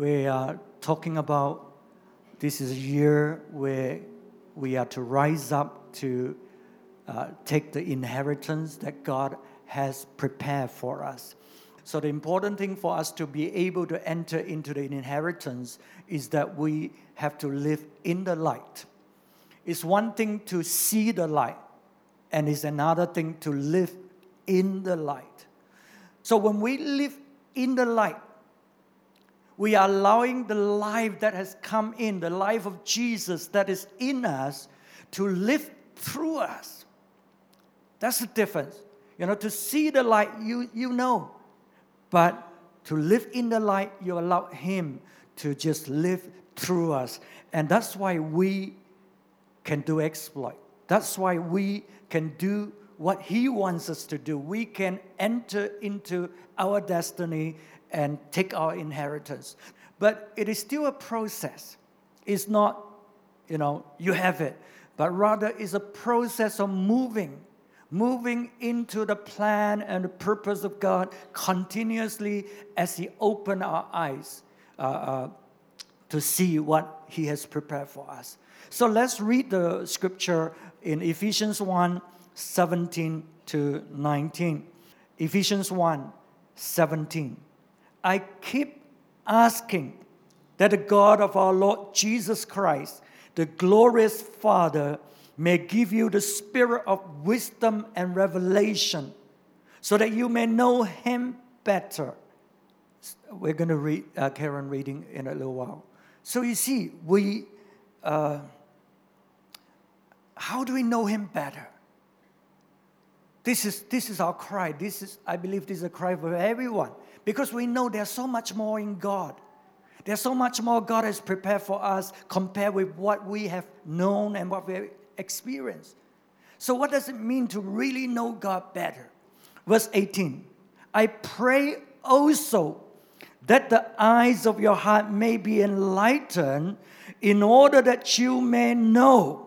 We are talking about this is a year where we are to rise up to take the inheritance that God has prepared for us. So the important thing for us to be able to enter into the inheritance is that we have to live in the light. It's one thing to see the light, and it's another thing to live in the light. So when we live in the light, we are allowing the life that has come in, the life of Jesus that is in us, to live through us. That's the difference. You know, to see the light, you know. But to live in the light, you allow Him to just live through us. And that's why we can do exploit. That's why we can do what He wants us to do. We can enter into our destiny and take our inheritance. But it is still a process. It's not, you know, you have it. But rather, it's a process of moving into the plan and the purpose of God continuously as He opens our eyes to see what He has prepared for us. So let's read the scripture in Ephesians 1, 17 to 19. Ephesians 1, 17. I keep asking that the God of our Lord Jesus Christ, the glorious Father, may give you the spirit of wisdom and revelation so that you may know Him better. We're going to read Karen reading in a little while. So you see, we how do we know Him better? This is our cry. I believe this is a cry for everyone, because we know there's so much more in God. There's so much more God has prepared for us compared with what we have known and what we experience. So what does it mean to really know God better? Verse 18, I pray also that the eyes of your heart may be enlightened in order that you may know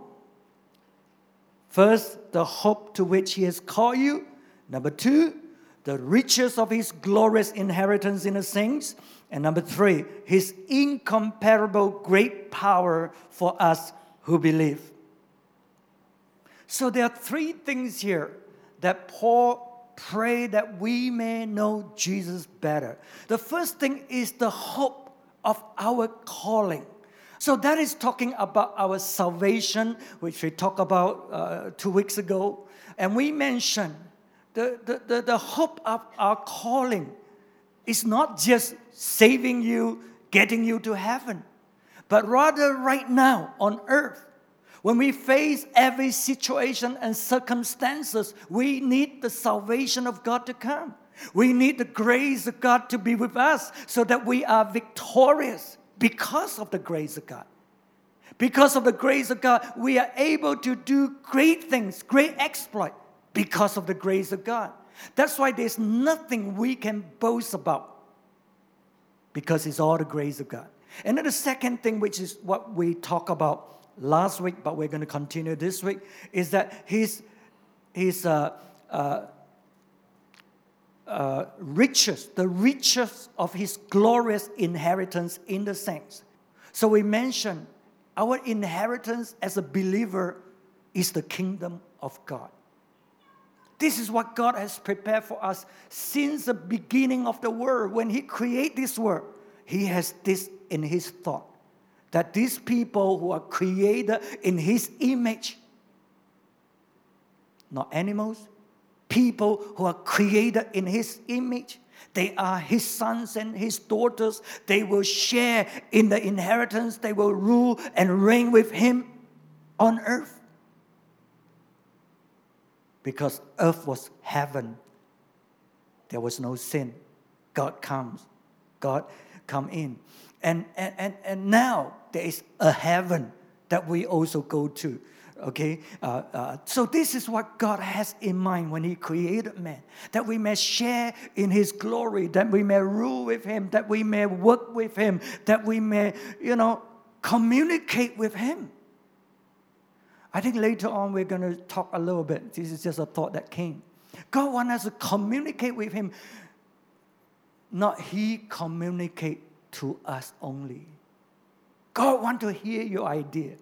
first, the hope to which He has called you. Number two, the riches of His glorious inheritance in the saints. And number three, His incomparable great power for us who believe. So there are three things here that Paul prayed that we may know Jesus better. The first thing is the hope of our calling. So that is talking about our salvation, which we talked about 2 weeks ago. And we mentioned the hope of our calling is not just saving you, getting you to heaven, but rather right now on earth. When we face every situation and circumstances, we need the salvation of God to come. We need the grace of God to be with us so that we are victorious because of the grace of God. Because of the grace of God, we are able to do great things, great exploits because of the grace of God. That's why there's nothing we can boast about, because it's all the grace of God. And then the second thing, which is what we talk about last week, but we're going to continue this week, is that his riches, the riches of His glorious inheritance in the saints. So we mentioned our inheritance as a believer is the kingdom of God. This is what God has prepared for us since the beginning of the world. When He created this world, He has this in His thought, that these people who are created in His image, not animals, people who are created in His image, they are His sons and His daughters. They will share in the inheritance. They will rule and reign with Him on earth, because earth was heaven. There was no sin. God come in. And now there is a heaven that we also go to, okay? So this is what God has in mind when He created man, that we may share in His glory, that we may rule with Him, that we may work with Him, that we may, communicate with Him. I think later on we're going to talk a little bit. This is just a thought that came. God wants us to communicate with Him, not He communicate to us only. God wants to hear your idea.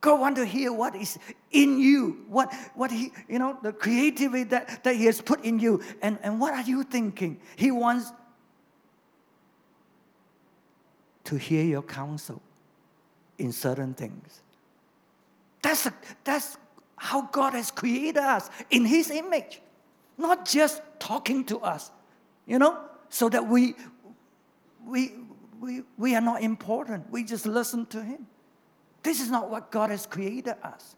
God wants to hear what is in you, what He, you know, the creativity that He has put in you. And what are you thinking? He wants to hear your counsel in certain things. That's how God has created us in His image. Not just talking to us, you know, so that we are not important. We just listen to Him. This is not what God has created us.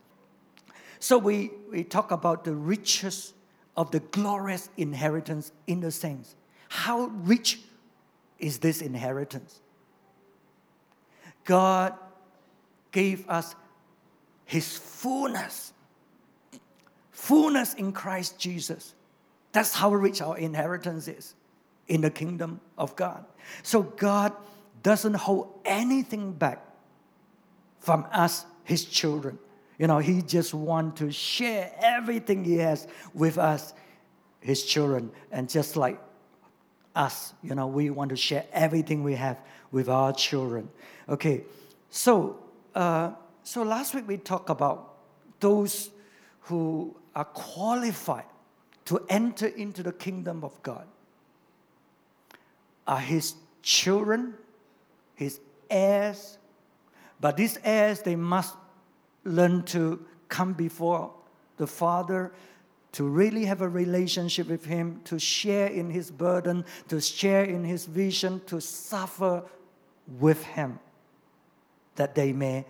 So we talk about the riches of the glorious inheritance in the saints. How rich is this inheritance? God gave us His fullness. Fullness in Christ Jesus. That's how rich our inheritance is in the kingdom of God. So God doesn't hold anything back from us, His children. You know, He just wants to share everything He has with us, His children. And just like us, you know, we want to share everything we have with our children. Okay, so last week we talked about those who are qualified to enter into the kingdom of God are His children, His heirs. But these heirs, they must learn to come before the Father, to really have a relationship with Him, to share in His burden, to share in His vision, to suffer with Him, that they may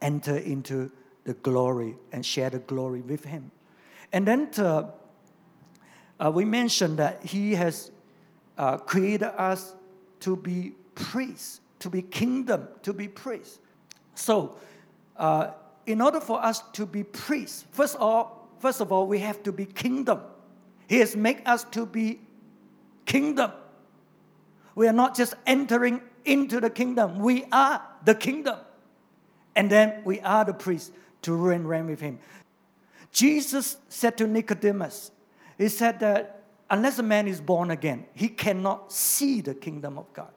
enter into the glory and share the glory with Him. And then we mentioned that He has created us to be priests, to be kingdom, to be priests. So, in order for us to be priests, first of all, we have to be kingdom. He has made us to be kingdom. We are not just entering into the kingdom. We are the kingdom. And then we are the priests to reign with Him. Jesus said to Nicodemus, He said that unless a man is born again, he cannot see the kingdom of God.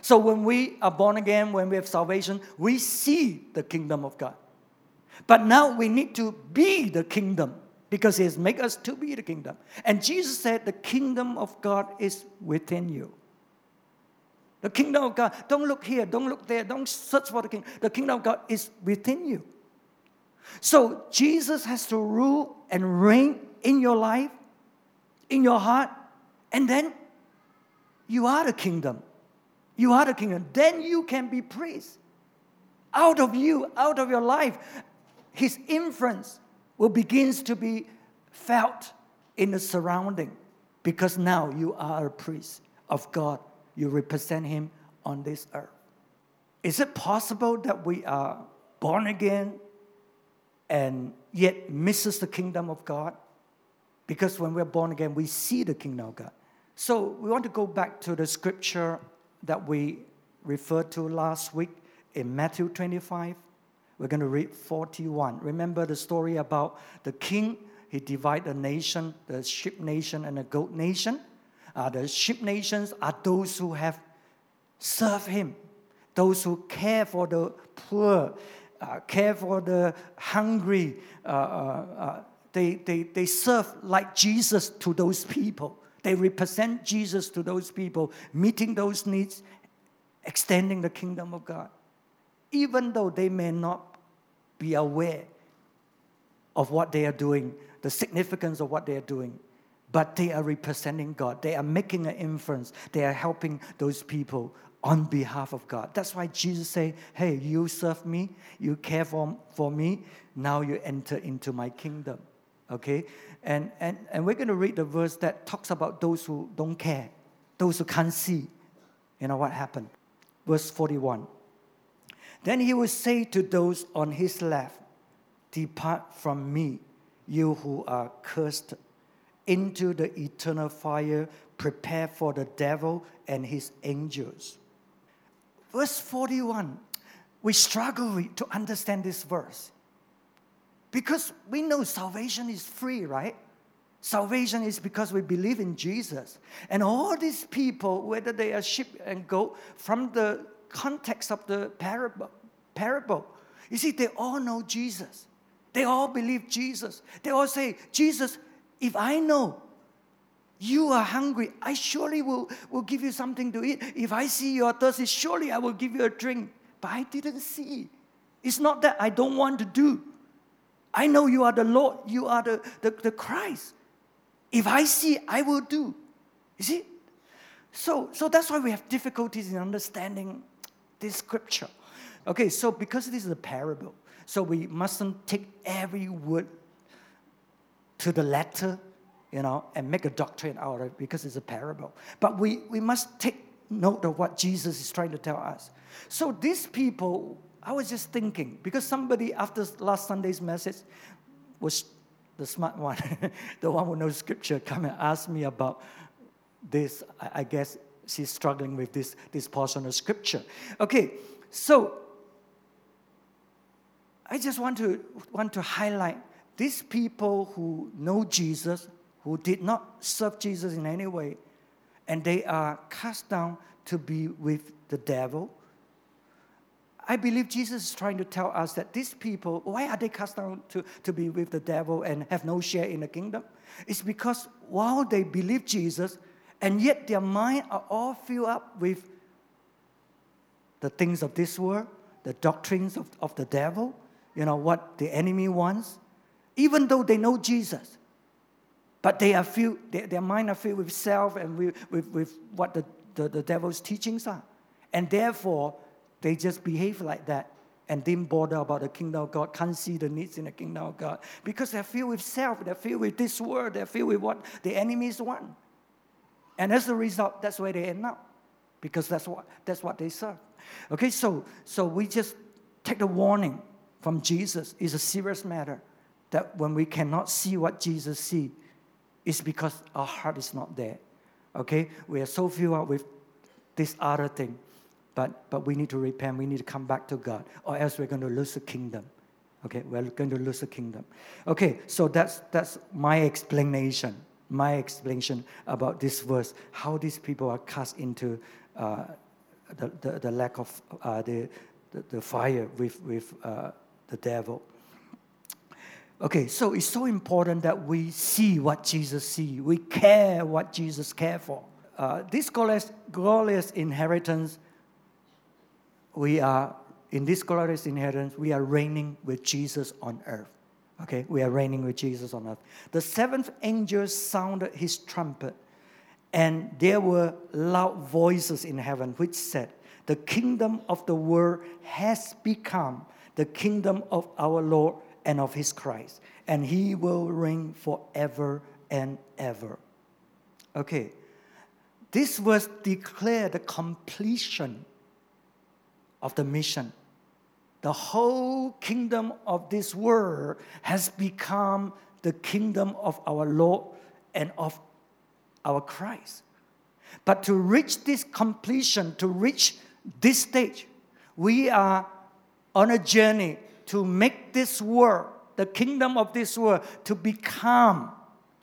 So when we are born again, when we have salvation, we see the kingdom of God. But now we need to be the kingdom because He has made us to be the kingdom. And Jesus said the kingdom of God is within you. The kingdom of God, don't look here, don't look there, don't search for the kingdom. The kingdom of God is within you. So Jesus has to rule and reign in your life, in your heart, and then you are the kingdom. You are the kingdom. Then you can be priests. Out of you, out of your life, His influence will begins to be felt in the surrounding, because now you are a priest of God. You represent Him on this earth. Is it possible that we are born again and yet misses the kingdom of God? Because when we're born again, we see the kingdom of God. So we want to go back to the scripture that we referred to last week in Matthew 25. We're going to read 41. Remember the story about the king. He divided the nation, the sheep nation and the goat nation. The sheep nations are those who have served Him, those who care for the poor, care for the hungry. They serve like Jesus to those people. They represent Jesus to those people, meeting those needs, extending the kingdom of God. Even though they may not be aware of what they are doing, the significance of what they are doing, but they are representing God. They are making an influence. They are helping those people on behalf of God. That's why Jesus said, hey, you serve me, you care for me, now you enter into my kingdom. Okay, and we're going to read the verse that talks about those who don't care, those who can't see, you know, what happened. Verse 41. Then He will say to those on His left, depart from me, you who are cursed, into the eternal fire, prepared for the devil and his angels. Verse 41. We struggle to understand this verse. Because we know salvation is free, right? Salvation is because we believe in Jesus. And all these people, whether they are sheep and goat, from the context of the parable, you see, they all know Jesus. They all believe Jesus. They all say, Jesus, if I know you are hungry, I surely will give you something to eat. If I see you are thirsty, surely I will give you a drink. But I didn't see. It's not that I don't want to do. I know you are the Lord. You are the Christ. If I see, I will do. You see? So that's why we have difficulties in understanding this scripture. Okay, so because this is a parable, so we mustn't take every word to the letter, and make a doctrine out of it because it's a parable. But we must take note of what Jesus is trying to tell us. So these people, I was just thinking, because somebody after last Sunday's message was the smart one, the one who knows scripture, come and ask me about this. I guess she's struggling with this portion of scripture. Okay, so I just want to highlight these people who know Jesus, who did not serve Jesus in any way, and they are cast down to be with the devil. I believe Jesus is trying to tell us that these people, why are they cast down to be with the devil and have no share in the kingdom? It's because while they believe Jesus, and yet their mind are all filled up with the things of this world, the doctrines of the devil, what the enemy wants, even though they know Jesus. But they are filled, their mind are filled with self and with what the devil's teachings are. And therefore, they just behave like that and didn't bother about the kingdom of God, can't see the needs in the kingdom of God because they're filled with self, they're filled with this world, they're filled with what the enemies want. And as a result, that's where they end up because that's what they serve. Okay, so we just take the warning from Jesus. It's a serious matter that when we cannot see what Jesus sees, it's because our heart is not there. Okay, we are so filled up with this other thing. But we need to repent. We need to come back to God, or else we're going to lose the kingdom. Okay, we're going to lose the kingdom. Okay, so that's my explanation. My explanation about this verse, how these people are cast into the lack of the fire with the devil. Okay, so it's so important that we see what Jesus sees. We care what Jesus cares for. This glorious inheritance. We are, in this glorious inheritance, we are reigning with Jesus on earth. Okay? We are reigning with Jesus on earth. The seventh angel sounded his trumpet, and there were loud voices in heaven which said, "The kingdom of the world has become the kingdom of our Lord and of his Christ, and he will reign forever and ever." Okay. This verse declares the completion of the mission. The whole kingdom of this world has become the kingdom of our Lord and of our Christ. But to reach this completion, to reach this stage, we are on a journey to make this world, the kingdom of this world, to become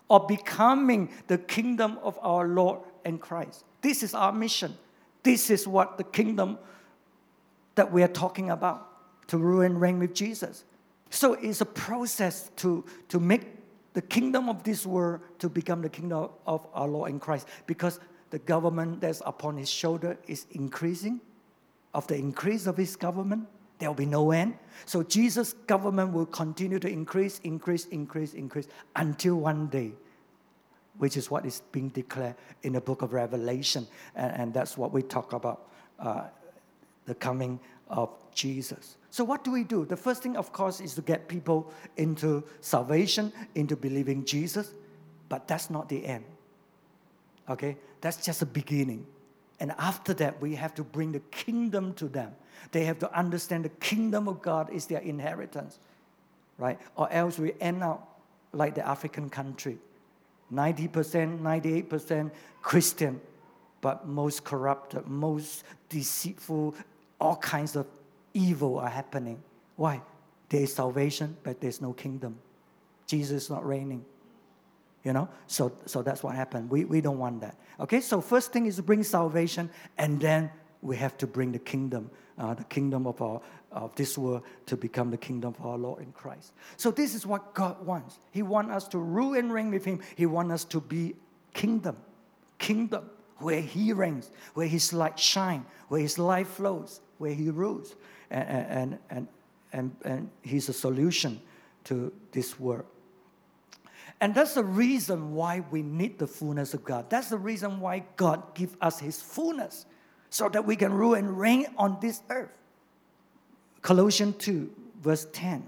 or becoming the kingdom of our Lord and Christ. This is our mission. This is what the kingdom that we are talking about, to rule and reign with Jesus. So it's a process to make the kingdom of this world to become the kingdom of our Lord and Christ, because the government that's upon his shoulder is increasing. Of the increase of his government, there will be no end. So Jesus' government will continue to increase, until one day, which is what is being declared in the book of Revelation, and that's what we talk about, the coming of Jesus. So what do we do? The first thing, of course, is to get people into salvation, into believing Jesus, but that's not the end. Okay? That's just a beginning. And after that, we have to bring the kingdom to them. They have to understand the kingdom of God is their inheritance, right? Or else we end up like the African country. 90%, 98% Christian, but most corrupted, most deceitful, all kinds of evil are happening. Why? There is salvation, but there's no kingdom. Jesus is not reigning. you know. So that's what happened. We don't want that. Okay, so first thing is to bring salvation, and then we have to bring the kingdom of this world to become the kingdom of our Lord in Christ. So this is what God wants. He wants us to rule and reign with Him. He wants us to be kingdom where He reigns, where His light shines, where His life flows, where He rules, and He's a solution to this world. And that's the reason why we need the fullness of God. That's the reason why God gives us His fullness, so that we can rule and reign on this earth. Colossians 2, verse 10.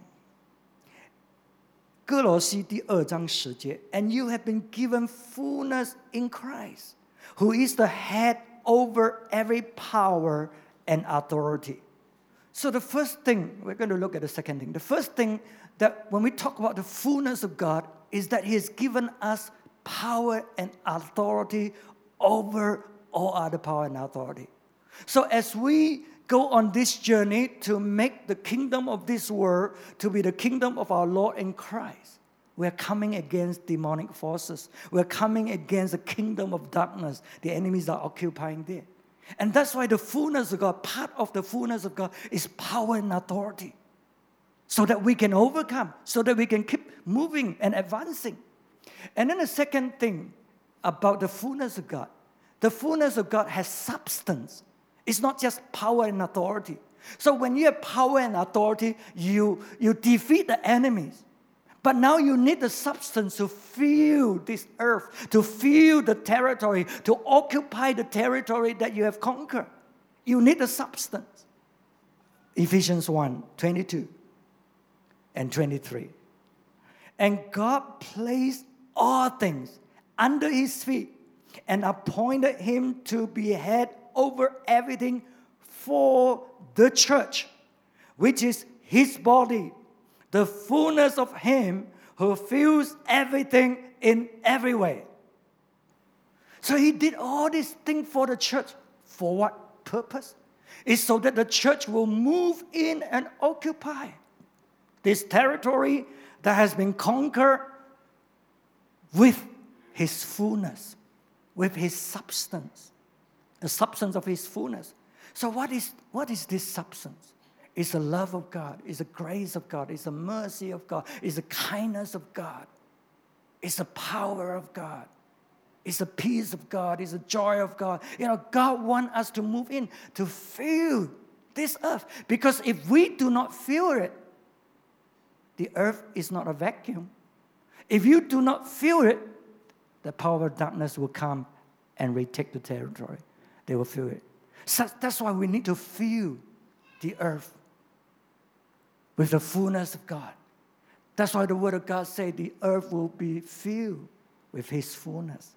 哥罗西第2章10节, and you have been given fullness in Christ, who is the head over every power and authority. So the first thing, we're going to look at the second thing. The first thing that when we talk about the fullness of God is that He has given us power and authority over all other power and authority. So as we go on this journey to make the kingdom of this world to be the kingdom of our Lord in Christ, we're coming against demonic forces. We're coming against the kingdom of darkness. The enemies are occupying there. And that's why the fullness of God, part of the fullness of God, is power and authority, so that we can overcome, so that we can keep moving and advancing. And then the second thing about the fullness of God, the fullness of God has substance. It's not just power and authority. So when you have power and authority, you defeat the enemies. But now you need the substance to fill this earth, to fill the territory, to occupy the territory that you have conquered. You need the substance. Ephesians 1, 22 and 23. And God placed all things under His feet, and appointed Him to be head over everything for the church, which is His body, the fullness of Him who fills everything in every way. So He did all these things for the church. For what purpose? It's so that the church will move in and occupy this territory that has been conquered with His fullness, with His substance, the substance of His fullness. So what is this substance? It's the love of God. It's the grace of God. It's the mercy of God. It's the kindness of God. It's the power of God. It's the peace of God. It's the joy of God. You know, God wants us to move in, to fill this earth. Because if we do not fill it, the earth is not a vacuum. If you do not fill it, the power of darkness will come and retake the territory. They will fill it. So that's why we need to fill the earth with the fullness of God. That's why the Word of God says the earth will be filled with His fullness.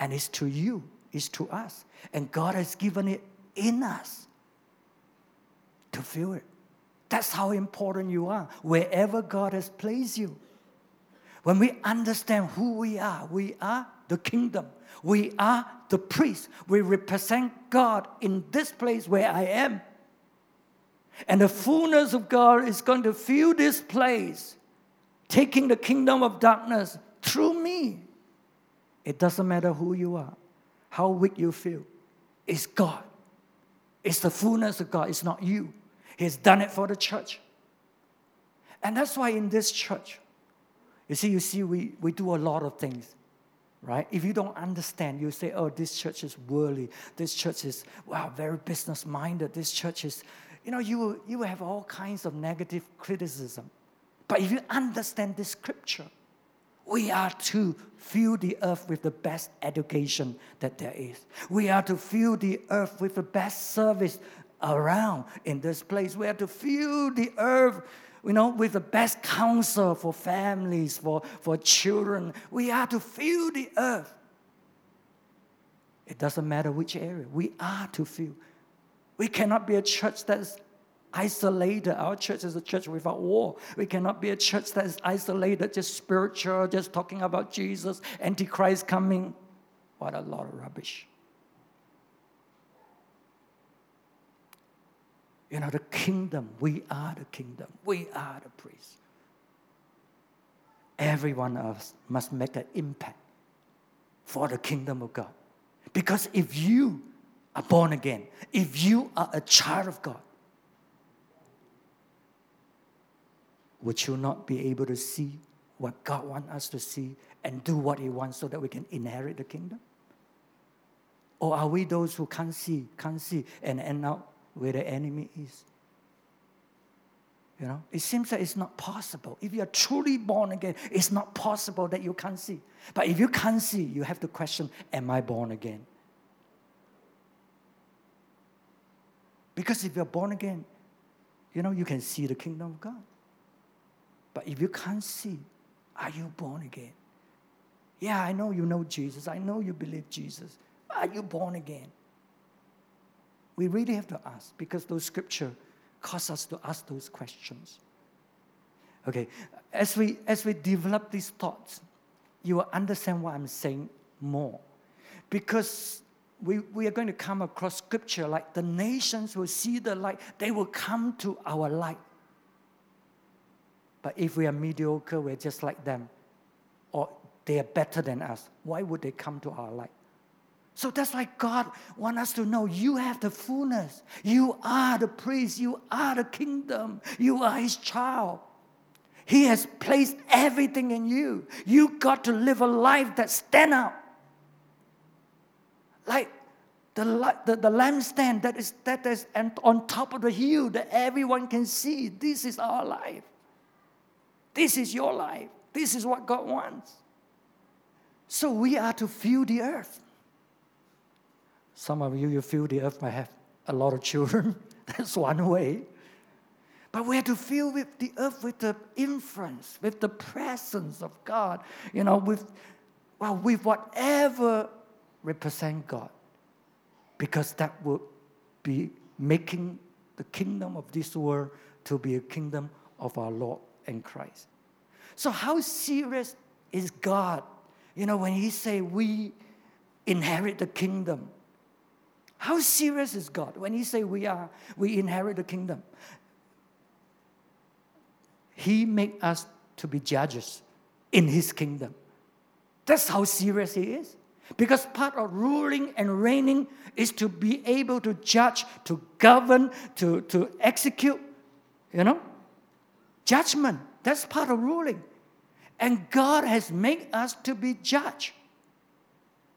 And it's to you, it's to us. And God has given it in us to fill it. That's how important you are, wherever God has placed you. When we understand who we are the kingdom. We are the priest. We represent God in this place where I am. And the fullness of God is going to fill this place, taking the kingdom of darkness through me. It doesn't matter who you are, how weak you feel. It's God. It's the fullness of God. It's not you. He's done it for the church. And that's why in this church, you see, we do a lot of things, right? If you don't understand, you say, oh, this church is worldly. This church is, wow, very business-minded. This church is, you know, you will have all kinds of negative criticism. But if you understand this scripture, we are to fill the earth with the best education that there is. We are to fill the earth with the best service around in this place. We are to fill the earth, you know, with the best counsel for families, for children. We are to fill the earth. It doesn't matter which area. We are to fill. We cannot be a church that's isolated. Our church is a church without war. We cannot be a church that is isolated, just spiritual, just talking about Jesus, Antichrist coming. What a lot of rubbish. You know, the kingdom, we are the kingdom. We are the priests. every one of us must make an impact for the kingdom of God. Because if you are born again, if you are a child of God, would you not be able to see what God wants us to see and do what He wants so that we can inherit the kingdom? Or are we those who can't see, and end up where the enemy is? You know, it seems that it's not possible. If you are truly born again, it's not possible that you can't see. But if you can't see, you have to question, am I born again? Because if you're born again, you know, you can see the kingdom of God. But if you can't see, are you born again? Yeah, I know you know Jesus. I know you believe Jesus. Are you born again? We really have to ask, because those scriptures cause us to ask those questions. Okay, as we develop these thoughts, you will understand what I'm saying more. Because we are going to come across scripture like the nations will see the light. They will come to our light. But if we are mediocre, we're just like them, or they are better than us, why would they come to our light? So that's like God wants us to know, you have the fullness. You are the priest. You are the kingdom. You are His child. He has placed everything in you. You got to live a life that stands out. Like the lampstand that is on top of the hill that everyone can see. This is our life. This is your life. This is what God wants. So we are to fill the earth. Some of you fill the earth, might have a lot of children. That's one way. But we have to fill with the earth with the influence, with the presence of God. You know, with whatever represents God, because that would be making the kingdom of this world to be a kingdom of our Lord and Christ. So how serious is God? You know, when He say we inherit the kingdom. How serious is God when He say we inherit the kingdom? He make us to be judges in His kingdom. That's how serious He is. Because part of ruling and reigning is to be able to judge, to govern, to execute, you know, judgment. That's part of ruling. And God has made us to be judged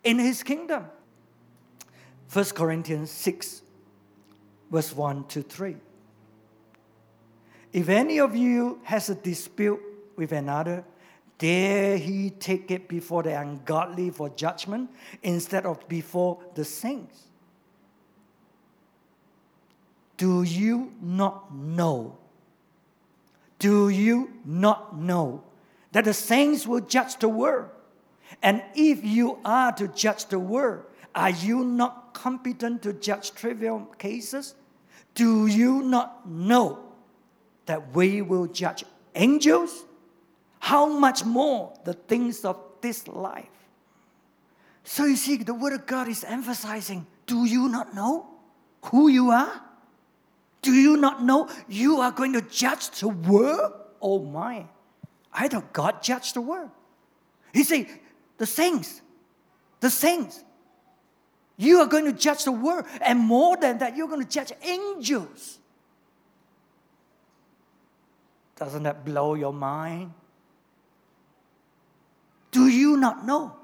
in His kingdom. 1 Corinthians 6, verse 1 to 3. If any of you has a dispute with another, dare he take it before the ungodly for judgment instead of before the saints? Do you not know? Do you not know that the saints will judge the world? And if you are to judge the world, are you not competent to judge trivial cases? Do you not know that we will judge angels? How much more the things of this life? So you see, the Word of God is emphasizing, do you not know who you are? Do you not know you are going to judge the world? Oh my, I thought God judged the world. He said, the saints. You are going to judge the world, and more than that, you're going to judge angels. Doesn't that blow your mind? Do you not know?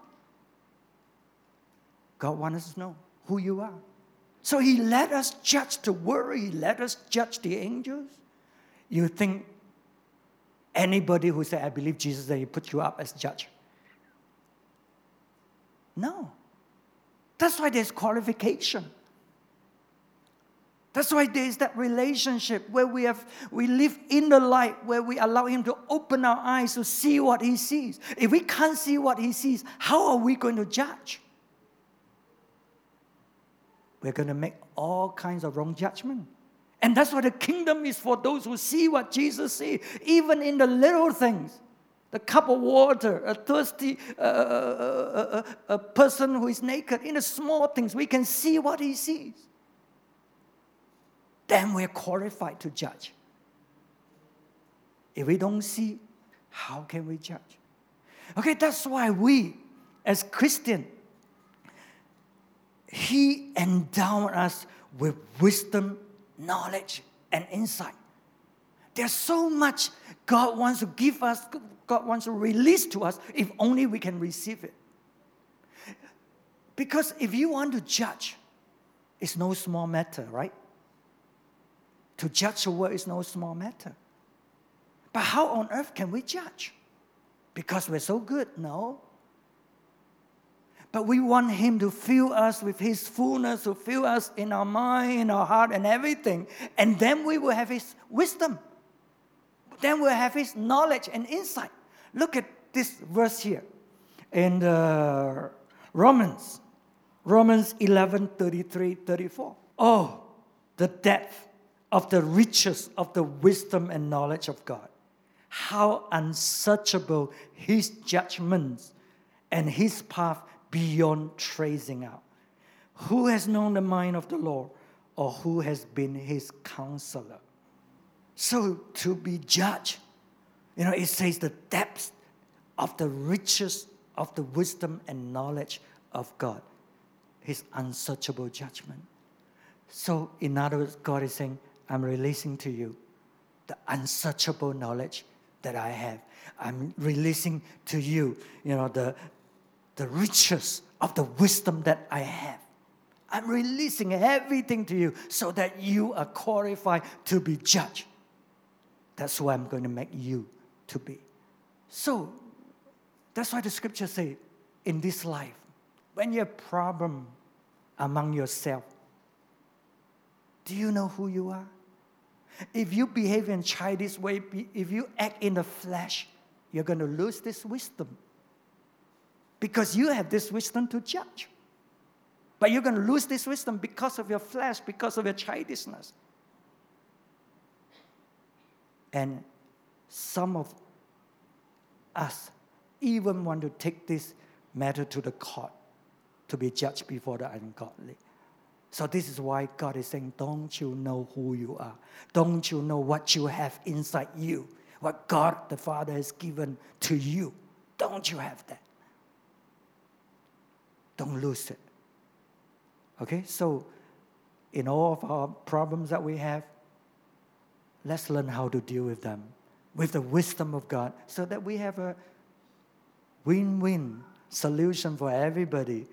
God wants us to know who you are. So He let us judge the world. He let us judge the angels. You think anybody who said, I believe Jesus, that He put you up as judge? No. That's why there's qualification. That's why there's that relationship where we live in the light, where we allow Him to open our eyes to see what He sees. If we can't see what He sees, how are we going to judge? We're going to make all kinds of wrong judgment. And that's why the kingdom is for those who see what Jesus sees, even in the little things. The cup of water, a thirsty a person who is naked. In the small things, we can see what He sees. Then we're qualified to judge. If we don't see, how can we judge? Okay, that's why we, as Christians, He endowed us with wisdom, knowledge, and insight. There's so much God wants to give us, God wants to release to us, if only we can receive it. Because if you want to judge, it's no small matter, right? To judge the world is no small matter. But how on earth can we judge? Because we're so good? No. But we want Him to fill us with His fullness, to fill us in our mind, in our heart, and everything. And then we will have His wisdom. Then we'll have His knowledge and insight. Look at this verse here in Romans 11, 33, 34. Oh, the depth of the riches of the wisdom and knowledge of God. How unsearchable His judgments and His path beyond tracing out. Who has known the mind of the Lord, or who has been His counselor? So to be judged, you know, it says the depth of the riches of the wisdom and knowledge of God, His unsearchable judgment. So in other words, God is saying, I'm releasing to you the unsearchable knowledge that I have. I'm releasing to you, you know, the riches of the wisdom that I have. I'm releasing everything to you so that you are qualified to be judged. That's who I'm going to make you to be. So that's why the scripture says, in this life, when you have problem among yourself, do you know who you are? If you behave in childish way, if you act in the flesh, you're going to lose this wisdom. Because you have this wisdom to judge. But you're going to lose this wisdom because of your flesh, because of your childishness. And some of us even want to take this matter to the court to be judged before the ungodly. So this is why God is saying, don't you know who you are? Don't you know what you have inside you? What God the Father has given to you? Don't you have that? Don't lose it. Okay, so in all of our problems that we have, let's learn how to deal with them with the wisdom of God so that we have a win-win solution for everybody.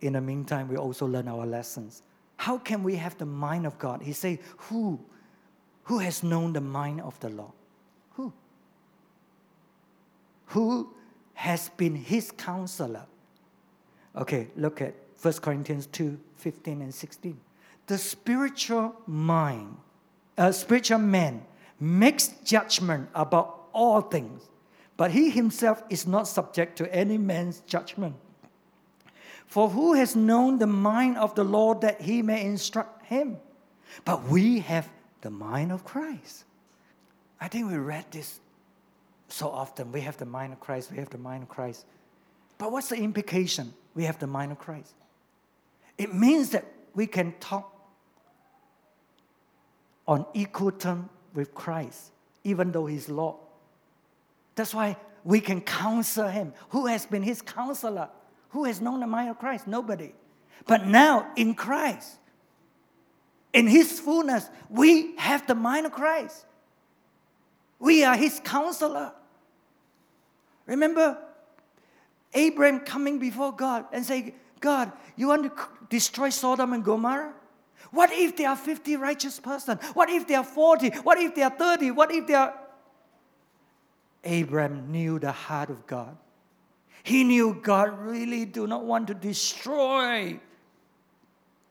In the meantime, we also learn our lessons. How can we have the mind of God? He said, who has known the mind of the Lord? Who has been His counselor? Okay, look at 1 Corinthians 2, 15 and 16. The spiritual man makes judgment about all things, but he himself is not subject to any man's judgment. For who has known the mind of the Lord that he may instruct him? But we have the mind of Christ. I think we read this so often. We have the mind of Christ, we have the mind of Christ. But what's the implication? We have the mind of Christ. It means that we can talk on equal terms with Christ, even though He's Lord. That's why we can counsel Him. Who has been His counselor? Who has known the mind of Christ? Nobody. But now, in Christ, in His fullness, we have the mind of Christ. We are His counselor. Remember, Abraham coming before God and saying, God, you want to destroy Sodom and Gomorrah? What if there are 50 righteous persons? What if there are 40? What if there are 30? What if there are... Abraham knew the heart of God. He knew God really do not want to destroy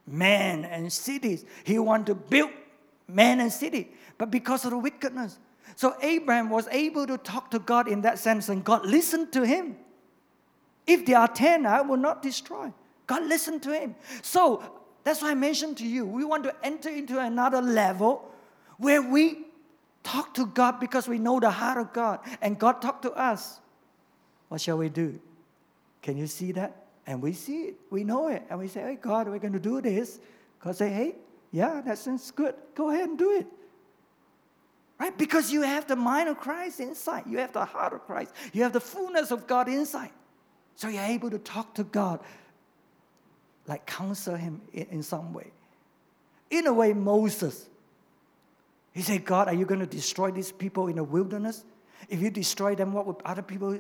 man and cities. He wanted to build man and city, but because of the wickedness. So Abraham was able to talk to God in that sense, and God listened to him. If there are 10, I will not destroy. God listened to him. So that's why I mentioned to you, we want to enter into another level where we talk to God because we know the heart of God, and God talked to us. What shall we do? Can you see that? And we see it. We know it. And we say, hey, God, we're going to do this. God say, hey, yeah, that sounds good. Go ahead and do it. right? Because you have the mind of Christ inside. You have the heart of Christ. You have the fullness of God inside. So you're able to talk to God, like counsel him in some way. In a way, Moses, he said, God, are you going to destroy these people in the wilderness? If you destroy them, what would other people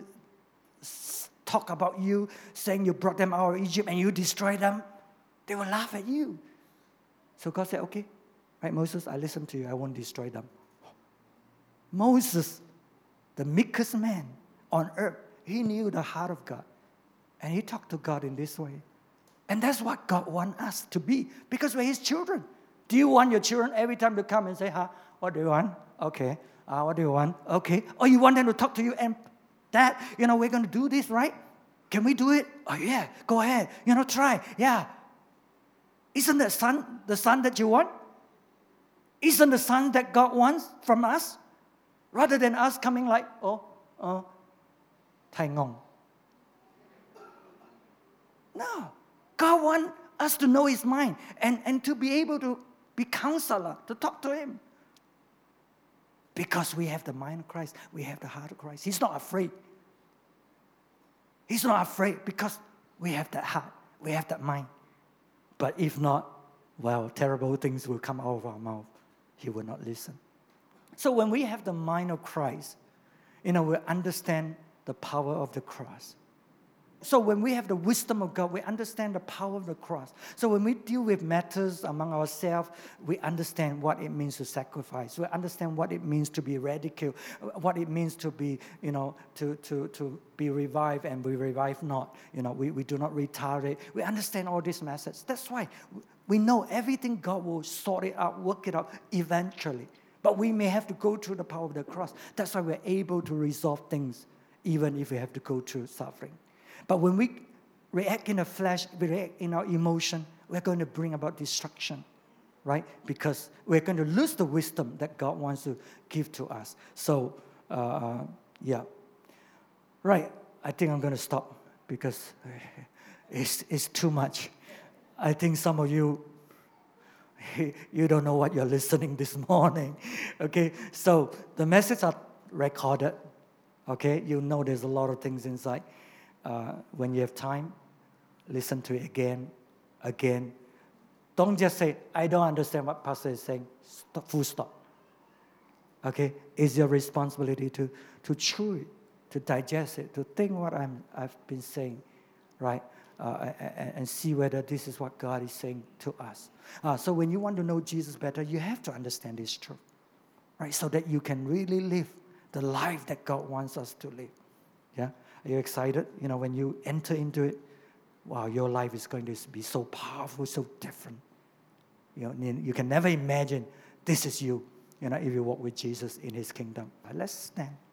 talk about you, saying you brought them out of Egypt and you destroy them? They will laugh at you. So God said, okay, right, Moses, I listen to you. I won't destroy them. Moses, the meekest man on earth, he knew the heart of God. And he talked to God in this way. And that's what God wants us to be, because we're his children. Do you want your children every time to come and say, what do you want? Okay. What do you want? Okay. Or you want them to talk to you and that, we're going to do this, right? Can we do it? Oh, yeah. Go ahead. Try. Yeah. Isn't that the son that you want? Isn't the son that God wants from us? Rather than us coming like, tai ngong. No. God wants us to know his mind and to be able to be counselor, to talk to him. Because we have the mind of Christ. We have the heart of Christ. He's not afraid. He's not afraid because we have that heart. We have that mind. But if not, terrible things will come out of our mouth. He will not listen. So when we have the mind of Christ, we understand the power of the cross. So when we have the wisdom of God, we understand the power of the cross. So when we deal with matters among ourselves, we understand what it means to sacrifice. We understand what it means to be ridiculed, what it means to be, to be revived and be revived not. We do not retaliate. We understand all these messages. That's why we know everything. God will sort it out, work it out eventually. But we may have to go through the power of the cross. That's why we're able to resolve things, even if we have to go through suffering. But when we react in the flesh, we react in our emotion, we're going to bring about destruction, right? Because we're going to lose the wisdom that God wants to give to us. So, Right, I think I'm going to stop because it's too much. I think some of you don't know what you're listening this morning, okay? So the messages are recorded, okay? There's a lot of things inside. When you have time, listen to it again. Don't just say, I don't understand what pastor is saying. Stop, full stop. Okay? It's your responsibility to chew it, to digest it, to think what I've been saying, right? And see whether this is what God is saying to us. So when you want to know Jesus better, you have to understand this truth, right? So that you can really live the life that God wants us to live. Yeah? Are you excited? When you enter into it, wow, your life is going to be so powerful, so different. You can never imagine this is you, if you walk with Jesus in his kingdom. But let's stand.